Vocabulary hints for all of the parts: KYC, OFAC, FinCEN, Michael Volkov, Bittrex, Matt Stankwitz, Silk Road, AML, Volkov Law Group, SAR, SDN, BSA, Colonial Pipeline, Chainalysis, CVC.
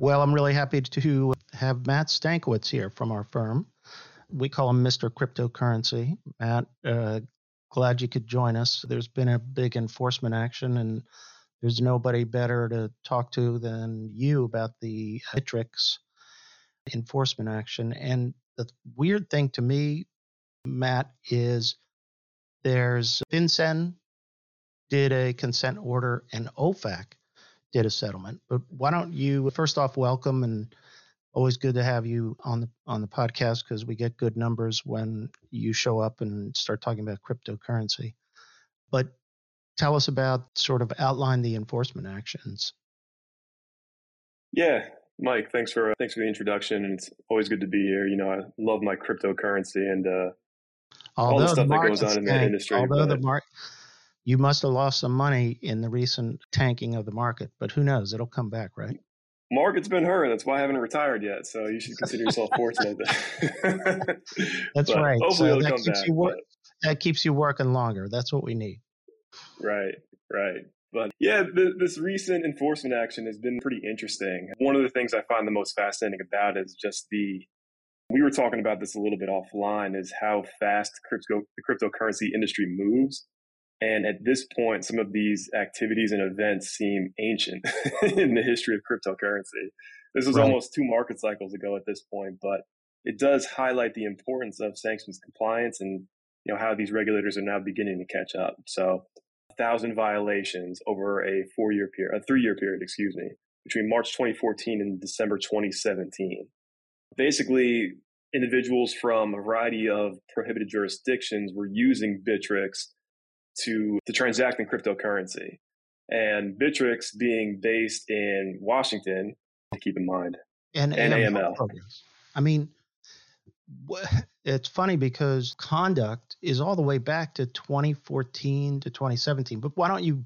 Well, I'm really happy to have Matt Stankwitz here from our firm. We call him Mr. Cryptocurrency. Matt, glad you could join us. There's been a big enforcement action, and there's nobody better to talk to than you about the Bittrex enforcement action. And the weird thing to me, Matt, is there's FinCEN did a consent order and OFAC did a settlement. But why don't you, first off, welcome, and always good to have you on the podcast because we get good numbers when you show up and start talking about cryptocurrency. But tell us about, sort of outline the enforcement actions. Yeah, Mike, thanks for the introduction. And it's always good to be here. You know, I love my cryptocurrency and all the stuff that goes on in the industry. Although the market, you must have lost some money in the recent tanking of the market, but who knows? It'll come back, right? Market's been hurting. That's why I haven't retired yet. So you should consider yourself fortunate. That's right. Hopefully it'll come back. That keeps you working longer. That's what we need. Right. But yeah, this recent enforcement action has been pretty interesting. One of the things I find the most fascinating about is just we were talking about this a little bit offline, is how fast the cryptocurrency industry moves. And at this point, some of these activities and events seem ancient in the history of cryptocurrency. This was almost two market cycles ago at this point, but it does highlight the importance of sanctions compliance and, you know, how these regulators are now beginning to catch up. So 1,000 violations over a 3-year period, between March 2014 and December 2017. Basically, individuals from a variety of prohibited jurisdictions were using Bittrex to transact in cryptocurrency. And Bittrex being based in Washington, to keep in mind, and AML. I mean, it's funny because conduct is all the way back to 2014 to 2017. But why don't you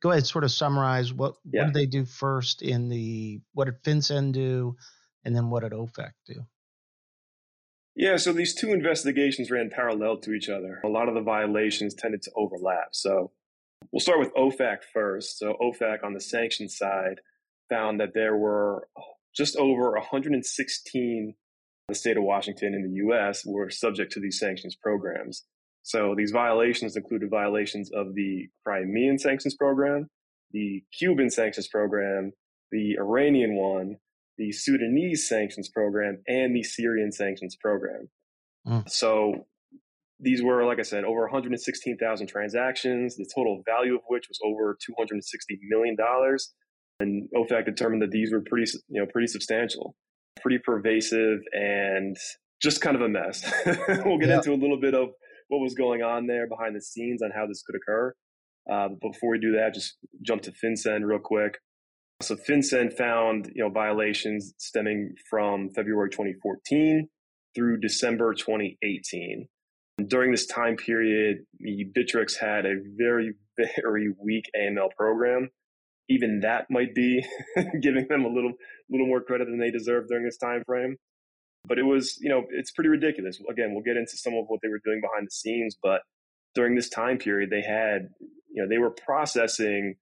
go ahead and sort of summarize what did they do first what did FinCEN do, and then what did OFAC do? Yeah, so these two investigations ran parallel to each other. A lot of the violations tended to overlap. So we'll start with OFAC first. So OFAC on the sanctions side found that there were just over 116 in the state of Washington in the U.S. were subject to these sanctions programs. So these violations included violations of the Crimean sanctions program, the Cuban sanctions program, the Iranian one, the Sudanese sanctions program, and the Syrian sanctions program. So these were, like I said, over 116,000 transactions, the total value of which was over $260 million. And OFAC determined that these were pretty substantial, pretty pervasive, and just kind of a mess. We'll get into a little bit of what was going on there behind the scenes on how this could occur. But before we do that, just jump to FinCEN real quick. So FinCEN found, violations stemming from February 2014 through December 2018. And during this time period, Bittrex had a very, very weak AML program. Even that might be giving them a little more credit than they deserve during this time frame. But it was, it's pretty ridiculous. Again, we'll get into some of what they were doing behind the scenes, but during this time period, they had, they were processing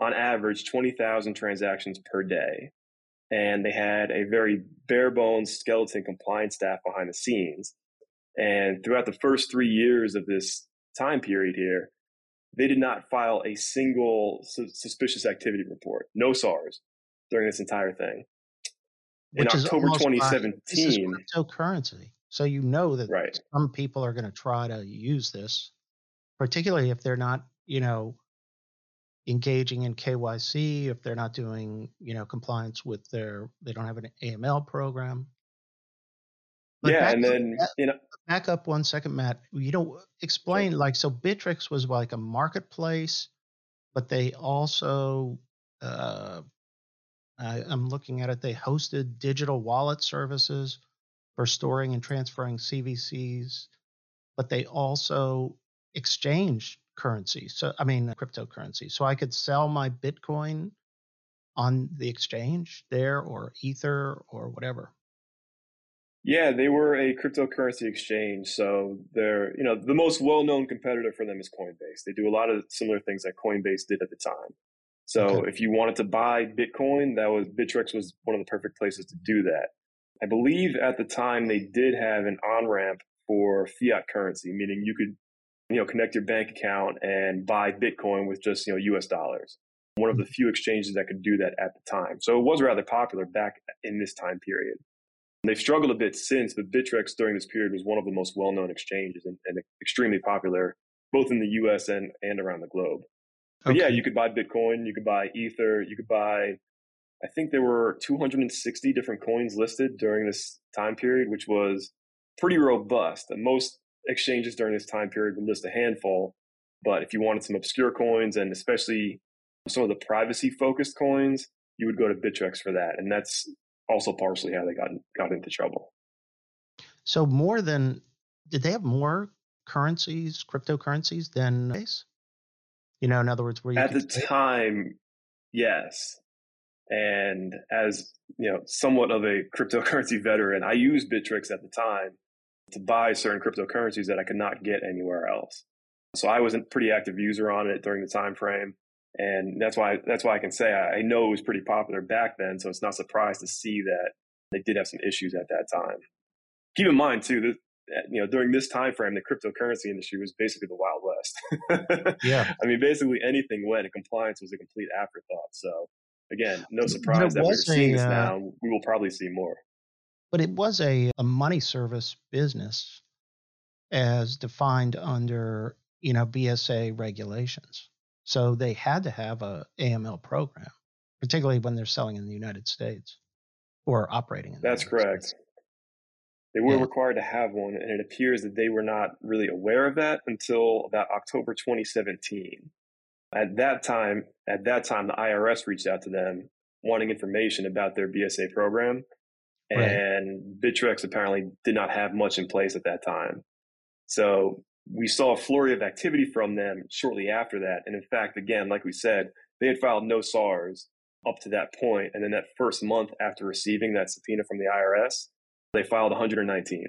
on average 20,000 transactions per day. And they had a very bare bones skeleton compliance staff behind the scenes. And throughout the first 3 years of this time period here, they did not file a single suspicious activity report, no SARs during this entire thing. Which in October 2017. This is cryptocurrency. So that some people are going to try to use this, particularly if they're not, engaging in KYC, if they're not doing, compliance with they don't have an AML program. But back up one second, Matt. Explain, so Bittrex was like a marketplace, but they also, I'm looking at it, they hosted digital wallet services for storing and transferring CVCs, but they also exchanged currency. So, cryptocurrency. So I could sell my Bitcoin on the exchange there, or Ether, or whatever. Yeah, they were a cryptocurrency exchange. So they're, the most well-known competitor for them is Coinbase. They do a lot of similar things that Coinbase did at the time. So okay. If you wanted to buy Bitcoin, Bittrex was one of the perfect places to do that. I believe at the time they did have an on-ramp for fiat currency, meaning you could, connect your bank account and buy Bitcoin with just, US dollars. One of the few exchanges that could do that at the time. So it was rather popular back in this time period. They've struggled a bit since, but Bittrex during this period was one of the most well-known exchanges and extremely popular, both in the US and around the globe. But okay. Yeah, you could buy Bitcoin, you could buy Ether, you could buy, I think there were 260 different coins listed during this time period, which was pretty robust. And most exchanges during this time period would list a handful, but if you wanted some obscure coins and especially some of the privacy-focused coins, you would go to Bittrex for that. And that's also partially how they got into trouble. So did they have more currencies, cryptocurrencies than base? In other words, where you at the time, yes. And as somewhat of a cryptocurrency veteran, I used Bittrex at the time to buy certain cryptocurrencies that I could not get anywhere else. So I was a pretty active user on it during the time frame, and that's why I can say I know it was pretty popular back then. So it's not surprised to see that they did have some issues at that time. Keep in mind too that during this time frame, the cryptocurrency industry was basically the Wild West. Yeah, I mean, basically anything went, and compliance was a complete afterthought. So again, no surprise that we're seeing this now. We will probably see more. But it was a money service business, as defined under BSA regulations. So they had to have a AML program, particularly when they're selling in the United States or operating in the United States. That's correct. They were required to have one, and it appears that they were not really aware of that until about October 2017. At that time, the IRS reached out to them wanting information about their BSA program, right. And Bittrex apparently did not have much in place at that time. So we saw a flurry of activity from them shortly after that. And in fact, again, like we said, they had filed no SARs up to that point. And then that first month after receiving that subpoena from the IRS, they filed 119.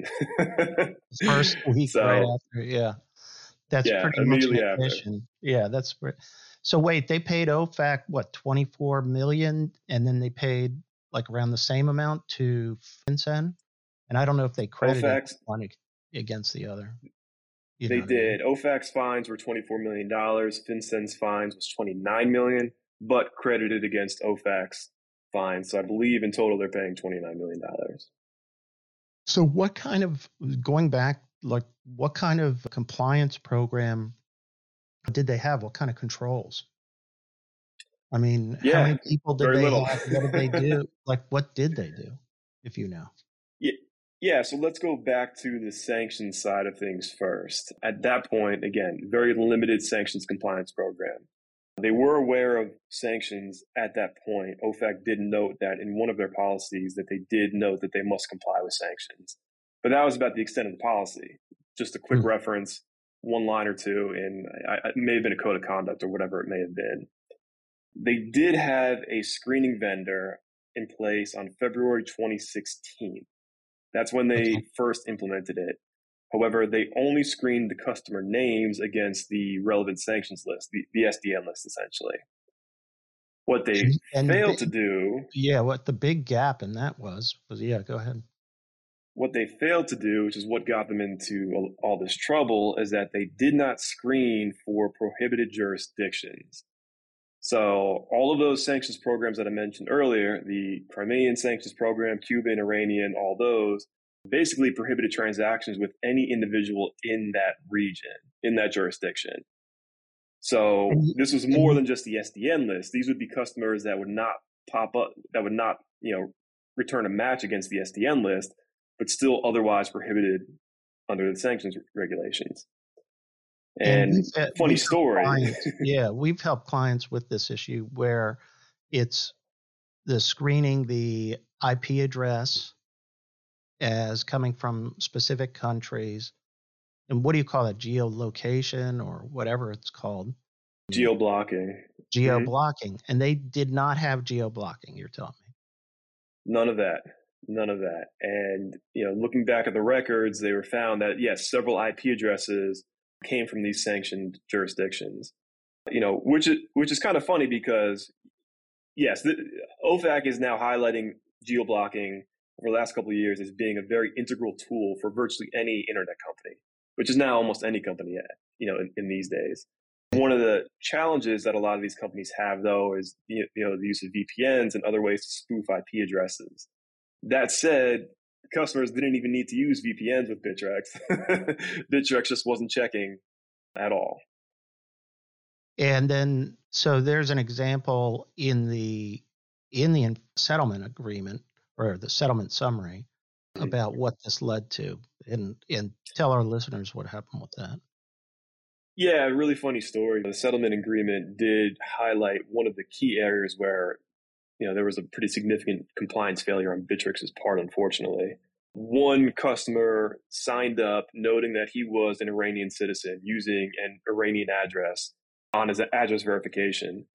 First week so, right after, yeah. That's pretty much the mission. Yeah, that's right. So wait, they paid OFAC, what, $24 million? And then they paid like around the same amount to FinCEN? And I don't know if they credited one against the other. They did. OFAC's fines were $24 million. FinCEN's fines was $29 million, but credited against OFAC's fines. So I believe in total they're paying $29 million. So what kind of, going back, like what kind of compliance program did they have? What kind of controls? I mean, how many people did they have? What did they do? What did they do, if you know? Yeah, so let's go back to the sanctions side of things first. At that point, again, very limited sanctions compliance program. They were aware of sanctions at that point. OFAC did note that in one of their policies that they did note that they must comply with sanctions. But that was about the extent of the policy. Just a quick reference, one line or two, and it may have been a code of conduct or whatever it may have been. They did have a screening vendor in place on February 2016. That's when they first implemented it. However, they only screened the customer names against the relevant sanctions list, the SDN list, essentially. What they failed to do... Yeah, what the big gap in that was go ahead. What they failed to do, which is what got them into all this trouble, is that they did not screen for prohibited jurisdictions. So all of those sanctions programs that I mentioned earlier, the Crimean sanctions program, Cuban, Iranian, all those, basically prohibited transactions with any individual in that region, in that jurisdiction. So this was more than just the SDN list. These would be customers that would not pop up, that would not, return a match against the SDN list, but still otherwise prohibited under the sanctions regulations. And funny story. We've helped clients with this issue where it's the screening the IP address as coming from specific countries. And what do you call that? Geolocation or whatever it's called. Geo-blocking. Geo-blocking. Mm-hmm. And they did not have geo-blocking, you're telling me. None of that. And, looking back at the records, they were found that, yes, several IP addresses came from these sanctioned jurisdictions. you know, which is kind of funny because, yes, the OFAC is now highlighting geo-blocking over the last couple of years as being a very integral tool for virtually any internet company, which is now almost any company, you know, in these days. One of the challenges that a lot of these companies have, though, is, you know, the use of VPNs and other ways to spoof IP addresses. That said, customers didn't even need to use VPNs with Bittrex. Bittrex just wasn't checking at all. And then, so there's an example in the settlement agreement or the settlement summary about what this led to, and tell our listeners what happened with that. Yeah, a really funny story. The settlement agreement did highlight one of the key areas where, you know, there was a pretty significant compliance failure on Bittrex's part, unfortunately. One customer signed up noting that he was an Iranian citizen using an Iranian address on his address verification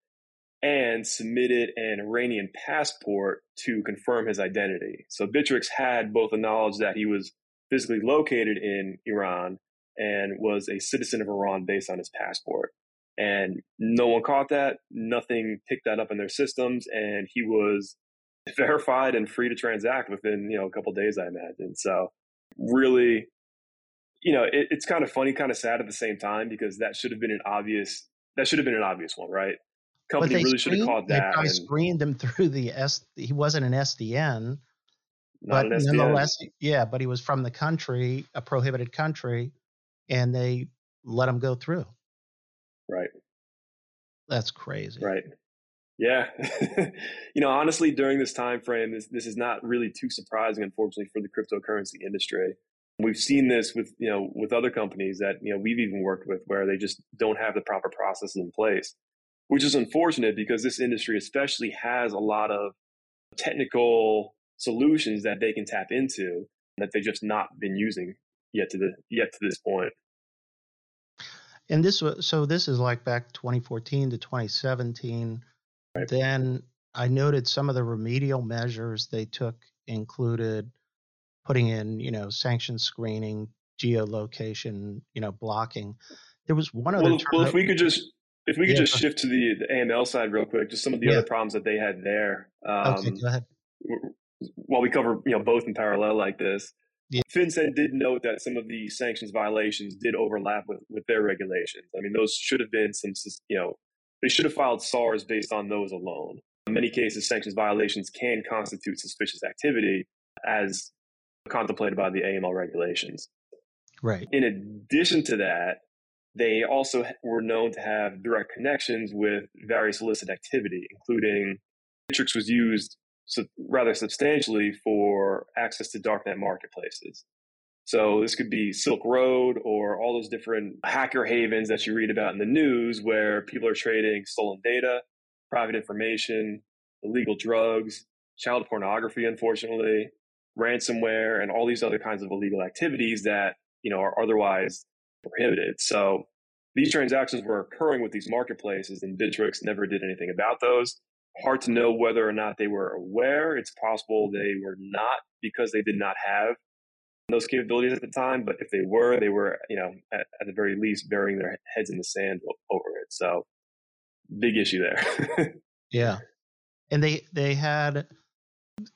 and submitted an Iranian passport to confirm his identity. So Bittrex had both the knowledge that he was physically located in Iran and was a citizen of Iran based on his passport. And no one caught that. Nothing picked that up in their systems. And he was verified and free to transact within, you know, a couple of days, I imagine. So really, you know, it's kind of funny, kind of sad at the same time, because that should have been an obvious one, right? Company really should have caught that. I screened him through the he wasn't an SDN, but an SDN. Nonetheless, yeah, but he was from the country, a prohibited country, and they let him go through. Right. That's crazy. Right. Yeah. You know, honestly, during this time frame, this is not really too surprising, unfortunately, for the cryptocurrency industry. We've seen this with, you know, with other companies that, you know, we've even worked with where they just don't have the proper processes in place, which is unfortunate because this industry especially has a lot of technical solutions that they can tap into that they've just not been using yet to this point. And this is like back 2014 to 2017. Right. Then I noted some of the remedial measures they took included putting in, you know, sanction screening, geolocation, you know, blocking. There was one other. Well, if we could just shift to the AML side real quick, just some of the other problems that they had there. Okay, go ahead. While we cover, you know, both in parallel like this. Yeah. FinCEN did note that some of the sanctions violations did overlap with their regulations. I mean, those should have been some, you know, they should have filed SARs based on those alone. In many cases, sanctions violations can constitute suspicious activity as contemplated by the AML regulations. Right. In addition to that, they also were known to have direct connections with various illicit activity, including Bittrex was used rather substantially for access to darknet marketplaces. So this could be Silk Road or all those different hacker havens that you read about in the news where people are trading stolen data, private information, illegal drugs, child pornography, unfortunately, ransomware, and all these other kinds of illegal activities that, you know, are otherwise prohibited. So these transactions were occurring with these marketplaces, and Bittrex never did anything about those. Hard to know whether or not they were aware. It's possible they were not because they did not have those capabilities at the time. But if they were, you know, at the very least, burying their heads in the sand over it. So big issue there. Yeah. And they had a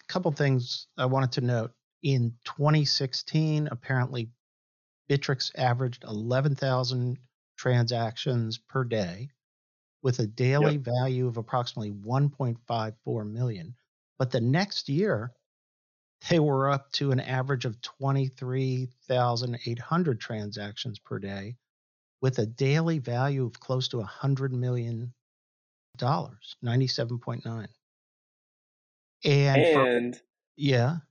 couple things I wanted to note. In 2016, apparently, Bittrex averaged 11,000 transactions per day, with a daily value of approximately 1.54 million. But the next year, they were up to an average of 23,800 transactions per day with a daily value of close to $100 million, 97.9. And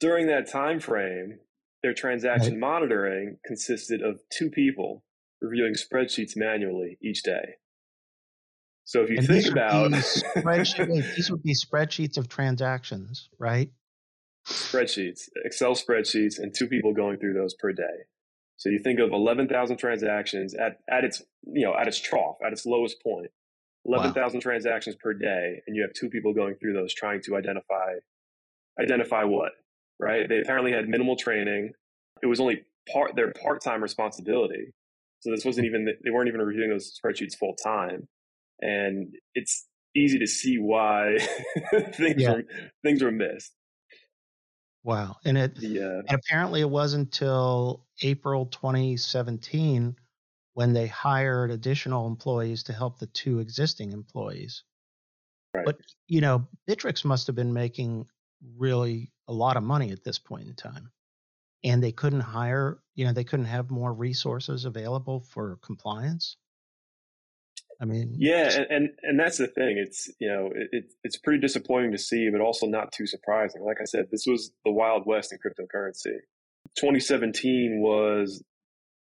during that time frame, their transaction monitoring consisted of two people reviewing spreadsheets manually each day. So if you think about these would be spreadsheets of transactions, right? Spreadsheets, Excel spreadsheets, and two people going through those per day. So you think of 11,000 transactions at its, you know, at its trough, at its lowest point, 11,000 transactions per day, and you have two people going through those trying to identify what, right? They apparently had minimal training. It was only their part-time responsibility. So they weren't even reviewing those spreadsheets full time. And it's easy to see why things were missed. Wow. And and apparently it wasn't until April 2017 when they hired additional employees to help the two existing employees. Right. But, you know, Bittrex must have been making really a lot of money at this point in time. And they couldn't hire, you know, they couldn't have more resources available for compliance. I mean, yeah, and that's the thing. It's, you know, it's pretty disappointing to see, but also not too surprising. Like I said, this was the Wild West in cryptocurrency. 2017 was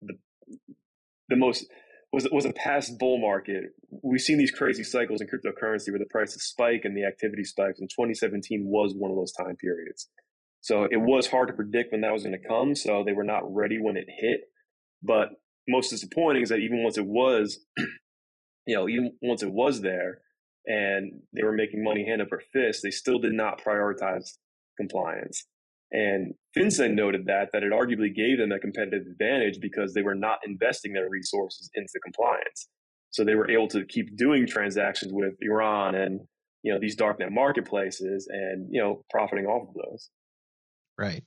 the most was a past bull market. We've seen these crazy cycles in cryptocurrency where the prices spike and the activity spikes, and 2017 was one of those time periods. So it was hard to predict when that was going to come. So they were not ready when it hit. But most disappointing is that even once it was, you know, even once it was there and they were making money hand over fist, they still did not prioritize compliance. And FinCEN noted that it arguably gave them a competitive advantage because they were not investing their resources into compliance. So they were able to keep doing transactions with Iran and, you know, these darknet marketplaces and, you know, profiting off of those. Right.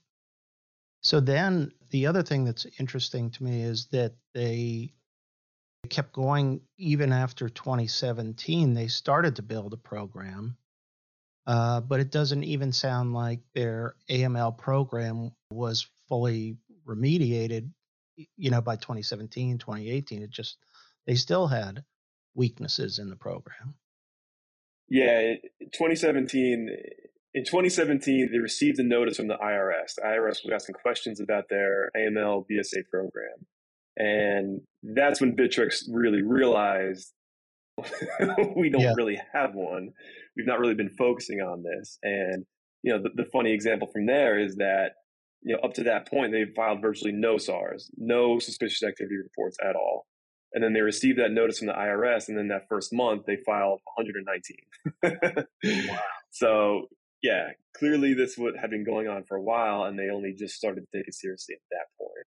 So then the other thing that's interesting to me is that they kept going even after 2017. They started to build a program, but it doesn't even sound like their AML program was fully remediated, you know, by 2017, 2018. It just, they still had weaknesses in the program. Yeah, 2017... In 2017, they received a notice from the IRS. The IRS was asking questions about their AML BSA program. And that's when Bittrex really realized we don't really have one. We've not really been focusing on this. And, you know, the funny example from there is that, you know, up to that point, they filed virtually no SARs, no suspicious activity reports at all. And then they received that notice from the IRS. And then that first month, they filed 119. Wow. So, yeah, clearly this would have been going on for a while, and they only just started to take it seriously at that point.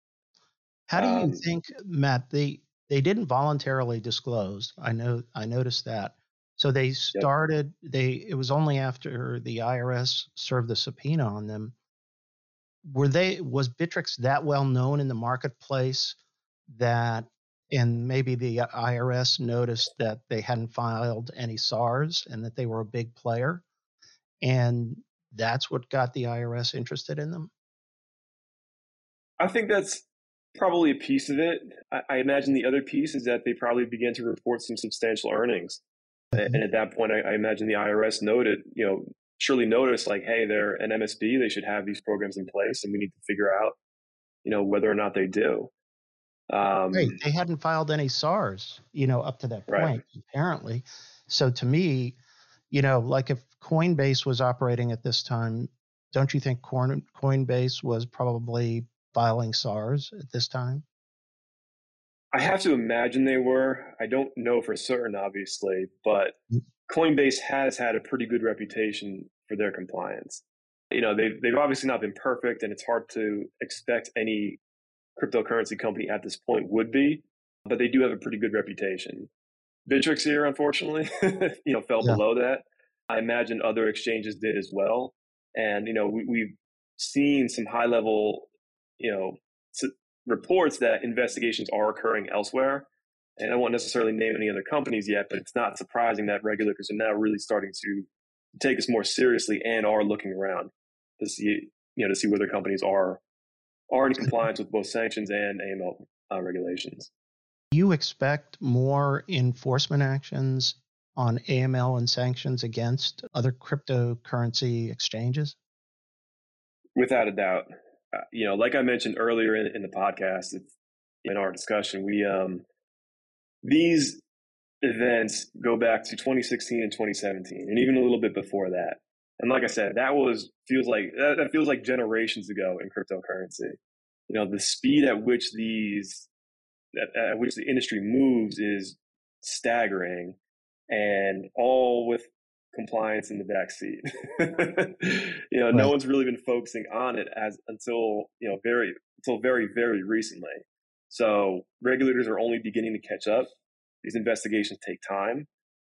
How do you think, Matt, they didn't voluntarily disclose? I know, I noticed that. So they started. Yep. It was only after the IRS served the subpoena on them. Was Bittrex that well known in the marketplace that, and maybe the IRS noticed that they hadn't filed any SARs and that they were a big player? And that's what got the IRS interested in them? I think that's probably a piece of it. I imagine the other piece is that they probably began to report some substantial earnings. Mm-hmm. And at that point, I imagine the IRS surely noticed like, hey, they're an MSP. They should have these programs in place, and we need to figure out, you know, whether or not they do. Right. They hadn't filed any SARs, you know, up to that point, right, apparently. So to me, you know, like if Coinbase was operating at this time, don't you think Coinbase was probably filing SARs at this time? I have to imagine they were. I don't know for certain, obviously, but Coinbase has had a pretty good reputation for their compliance. You know, they've obviously not been perfect, and it's hard to expect any cryptocurrency company at this point would be, but they do have a pretty good reputation. Bittrex here, unfortunately, you know, fell below that. I imagine other exchanges did as well. And, you know, we've seen some high level, you know, reports that investigations are occurring elsewhere. And I won't necessarily name any other companies yet, but it's not surprising that regulators are now really starting to take us more seriously and are looking around to see, you know, to see whether companies are in compliance with both sanctions and AML regulations. Do you expect more enforcement actions on AML and sanctions against other cryptocurrency exchanges? Without a doubt. You know, like I mentioned earlier in the podcast, in our discussion, these events go back to 2016 and 2017, and even a little bit before that. And like I said, that feels like generations ago in cryptocurrency. You know, the speed at which the industry moves is staggering, and all with compliance in the backseat. You know, right. No one's really been focusing on it until very, very recently. So regulators are only beginning to catch up. These investigations take time.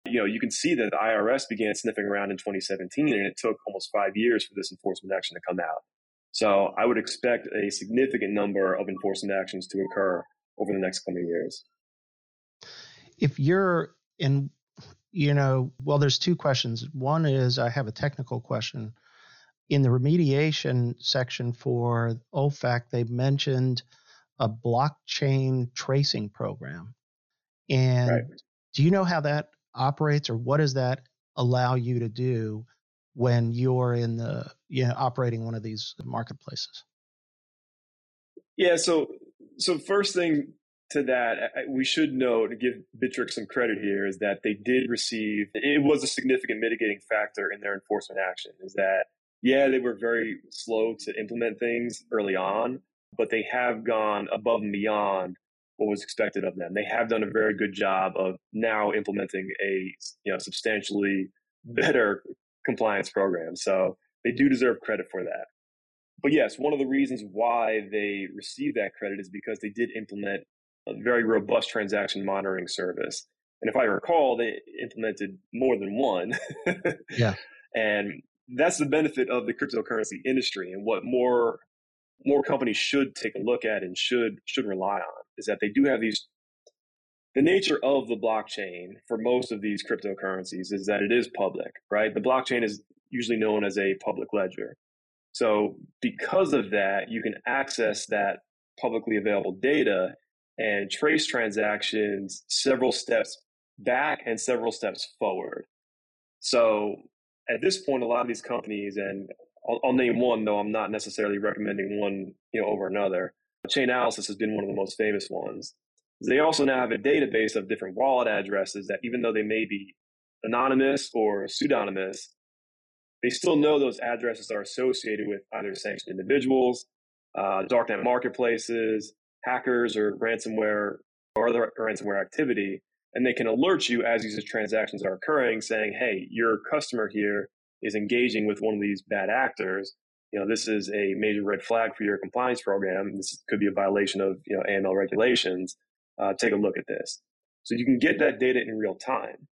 You can see that the IRS began sniffing around in 2017, and it took almost 5 years for this enforcement action to come out. So I would expect a significant number of enforcement actions to occur over the next coming years. If you're in, well, there's two questions. One is I have a technical question. In the remediation section for OFAC, they mentioned a blockchain tracing program. And right. Do you know how that operates, or what does that allow you to do when you're in the operating one of these marketplaces? Yeah, so first thing to that, we should know, to give Bittrex some credit here, is that they did receive, it was a significant mitigating factor in their enforcement action, is that, yeah, they were very slow to implement things early on, but they have gone above and beyond what was expected of them. They have done a very good job of now implementing a substantially better compliance program. So they do deserve credit for that. But yes, one of the reasons why they received that credit is because they did implement a very robust transaction monitoring service. And if I recall, they implemented more than one. Yeah. And that's the benefit of the cryptocurrency industry, and what more companies should take a look at and should rely on, is that they do have these. The nature of the blockchain for most of these cryptocurrencies is that it is public, right? The blockchain is usually known as a public ledger. So because of that, you can access that publicly available data and trace transactions several steps back and several steps forward. So at this point, a lot of these companies, and I'll name one, though I'm not necessarily recommending one over another. Chainalysis has been one of the most famous ones. They also now have a database of different wallet addresses that, even though they may be anonymous or pseudonymous, they still know those addresses are associated with either sanctioned individuals, darknet marketplaces, hackers, or ransomware, or other ransomware activity. And they can alert you as these transactions are occurring, saying, hey, your customer here is engaging with one of these bad actors. This is a major red flag for your compliance program. This could be a violation of AML regulations. Take a look at this. So you can get that data in real time.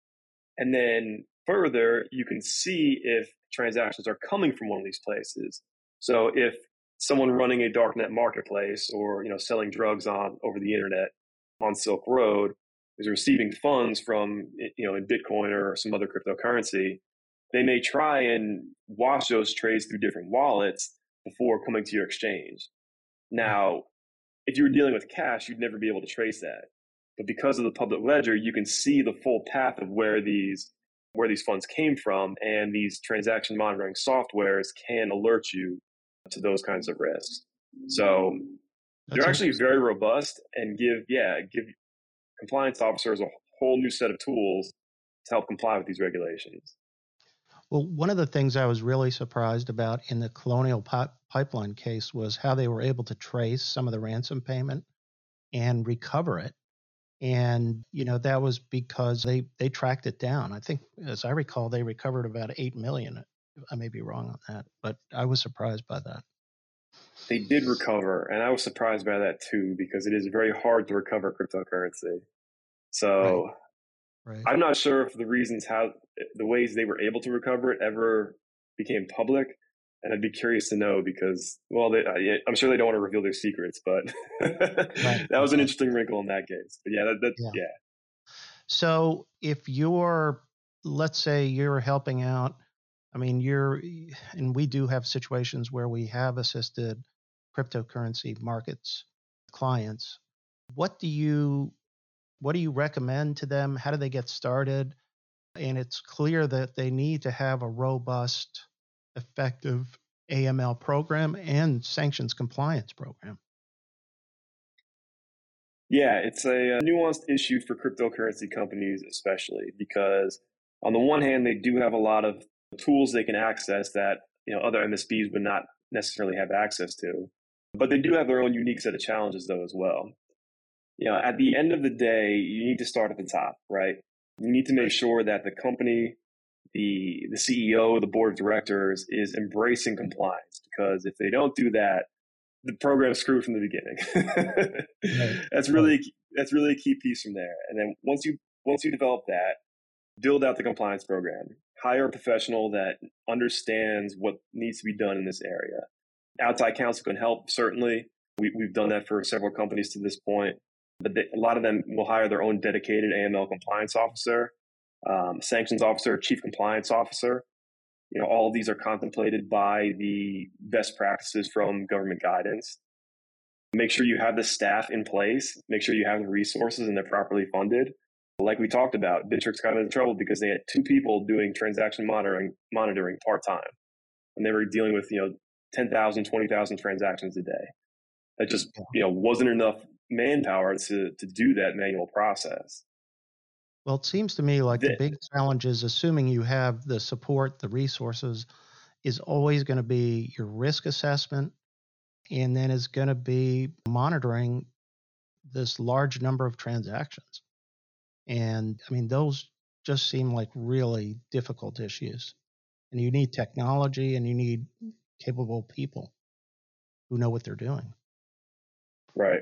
And then further, you can see if transactions are coming from one of these places. So if someone running a darknet marketplace, or selling drugs over the internet on Silk Road, is receiving funds from in Bitcoin or some other cryptocurrency, they may try and wash those trades through different wallets before coming to your exchange. Now, if you were dealing with cash, you'd never be able to trace that. But because of the public ledger, you can see the full path of where these funds came from, and these transaction monitoring softwares can alert you to those kinds of risks. So they're actually very robust and give compliance officers a whole new set of tools to help comply with these regulations. Well, one of the things I was really surprised about in the Colonial Pipeline case was how they were able to trace some of the ransom payment and recover it. And, that was because they tracked it down. I think, as I recall, they recovered about $8 million. I may be wrong on that, but I was surprised by that. They did recover, and I was surprised by that too, because it is very hard to recover cryptocurrency. So... Right. Right. I'm not sure if the ways they were able to recover it ever became public. And I'd be curious to know because, I'm sure they don't want to reveal their secrets, but right. That was an interesting wrinkle in that case. But yeah. So if let's say you're helping out, and we do have situations where we have assisted cryptocurrency markets clients. What do you recommend to them? How do they get started? And it's clear that they need to have a robust, effective AML program and sanctions compliance program. Yeah, it's a nuanced issue for cryptocurrency companies, especially because on the one hand, they do have a lot of tools they can access that other MSPs would not necessarily have access to, but they do have their own unique set of challenges though as well. At the end of the day, you need to start at the top, right? You need to make sure that the company, the CEO, the board of directors is embracing compliance, because if they don't do that, the program's screwed from the beginning. Right. That's really a key piece from there. And then once you develop that, build out the compliance program, hire a professional that understands what needs to be done in this area. Outside counsel can help, certainly. We've done that for several companies to this point, but a lot of them will hire their own dedicated AML compliance officer, sanctions officer, chief compliance officer. You know, all of these are contemplated by the best practices from government guidance. Make sure you have the staff in place. Make sure you have the resources and they're properly funded. Like we talked about, Bittrex got into trouble because they had 2 people doing transaction monitoring part-time. And they were dealing with, 10,000, 20,000 transactions a day. That just, wasn't enough manpower to do that manual process. Well, it seems to me like the big challenge is, assuming you have the support, the resources, is always going to be your risk assessment, and then it's going to be monitoring this large number of transactions. And I mean, those just seem like really difficult issues. And you need technology and you need capable people who know what they're doing. Right.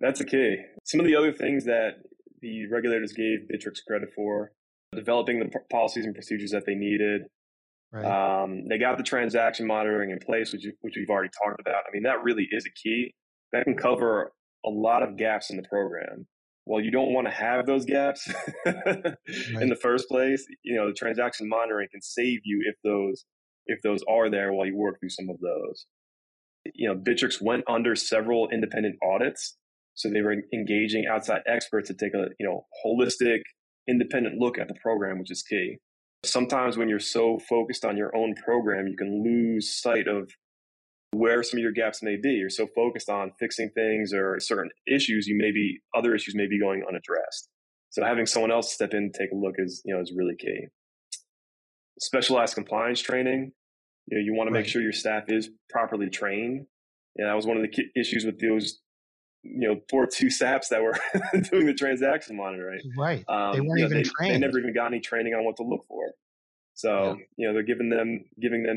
That's the key. Some of the other things that the regulators gave Bittrex credit for, developing the policies and procedures that they needed. Right. They got the transaction monitoring in place, which we've already talked about. I mean, that really is a key. That can cover a lot of gaps in the program. Well, you don't want to have those gaps right. in the first place. The transaction monitoring can save you if those are there while you work through some of those. Bittrex went under several independent audits. So they were engaging outside experts to take a, holistic, independent look at the program, which is key. Sometimes when you're so focused on your own program, you can lose sight of where some of your gaps may be. You're so focused on fixing things or certain issues, other issues may be going unaddressed. So having someone else step in and take a look is really key. Specialized compliance training. You want to make sure your staff is properly trained. And that was one of the key issues with those, poor 2 SAPs that were doing the transaction monitoring. Right. They weren't even trained. They never even got any training on what to look for. So, they're giving them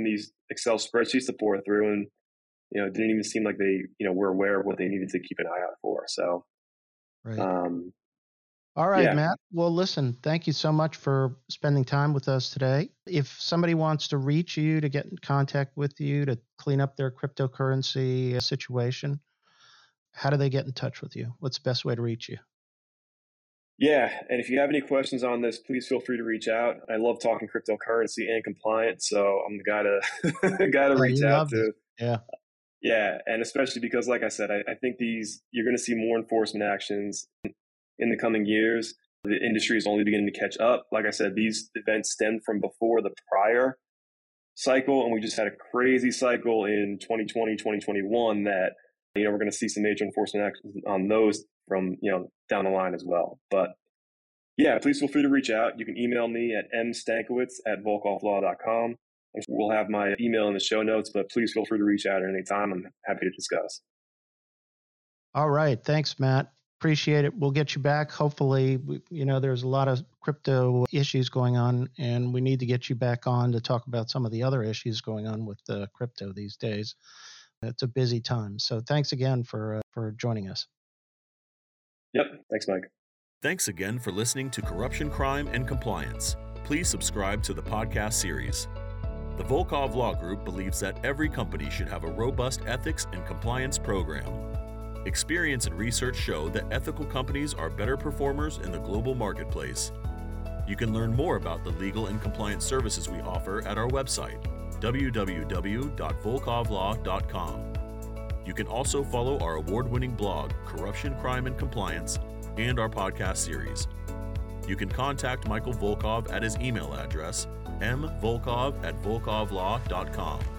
these Excel spreadsheets to pour through, and, it didn't even seem like they, were aware of what they needed to keep an eye out for. So, right. All right, yeah. Matt. Well, listen, thank you so much for spending time with us today. If somebody wants to reach you to get in contact with you to clean up their cryptocurrency situation, how do they get in touch with you? What's the best way to reach you? Yeah. And if you have any questions on this, please feel free to reach out. I love talking cryptocurrency and compliance. So I'm the guy to reach out to. Yeah. Yeah. And especially because, like I said, I think you're going to see more enforcement actions in the coming years. The industry is only beginning to catch up. Like I said, these events stem from before the prior cycle. And we just had a crazy cycle in 2020, 2021 that, we're going to see some major enforcement actions on those from, down the line as well. But yeah, please feel free to reach out. You can email me at mstankwitz@volkovlaw.com. We'll have my email in the show notes, but please feel free to reach out at any time. I'm happy to discuss. All right. Thanks, Matt. Appreciate it. We'll get you back. Hopefully, there's a lot of crypto issues going on, and we need to get you back on to talk about some of the other issues going on with the crypto these days. It's a busy time. So thanks again for joining us. Yep. Thanks, Mike. Thanks again for listening to Corruption, Crime, and Compliance. Please subscribe to the podcast series. The Volkov Law Group believes that every company should have a robust ethics and compliance program. Experience and research show that ethical companies are better performers in the global marketplace. You can learn more about the legal and compliance services we offer at our website, www.volkovlaw.com. You can also follow our award-winning blog, Corruption, Crime, and Compliance, and our podcast series. You can contact Michael Volkov at his email address, mvolkov@volkovlaw.com.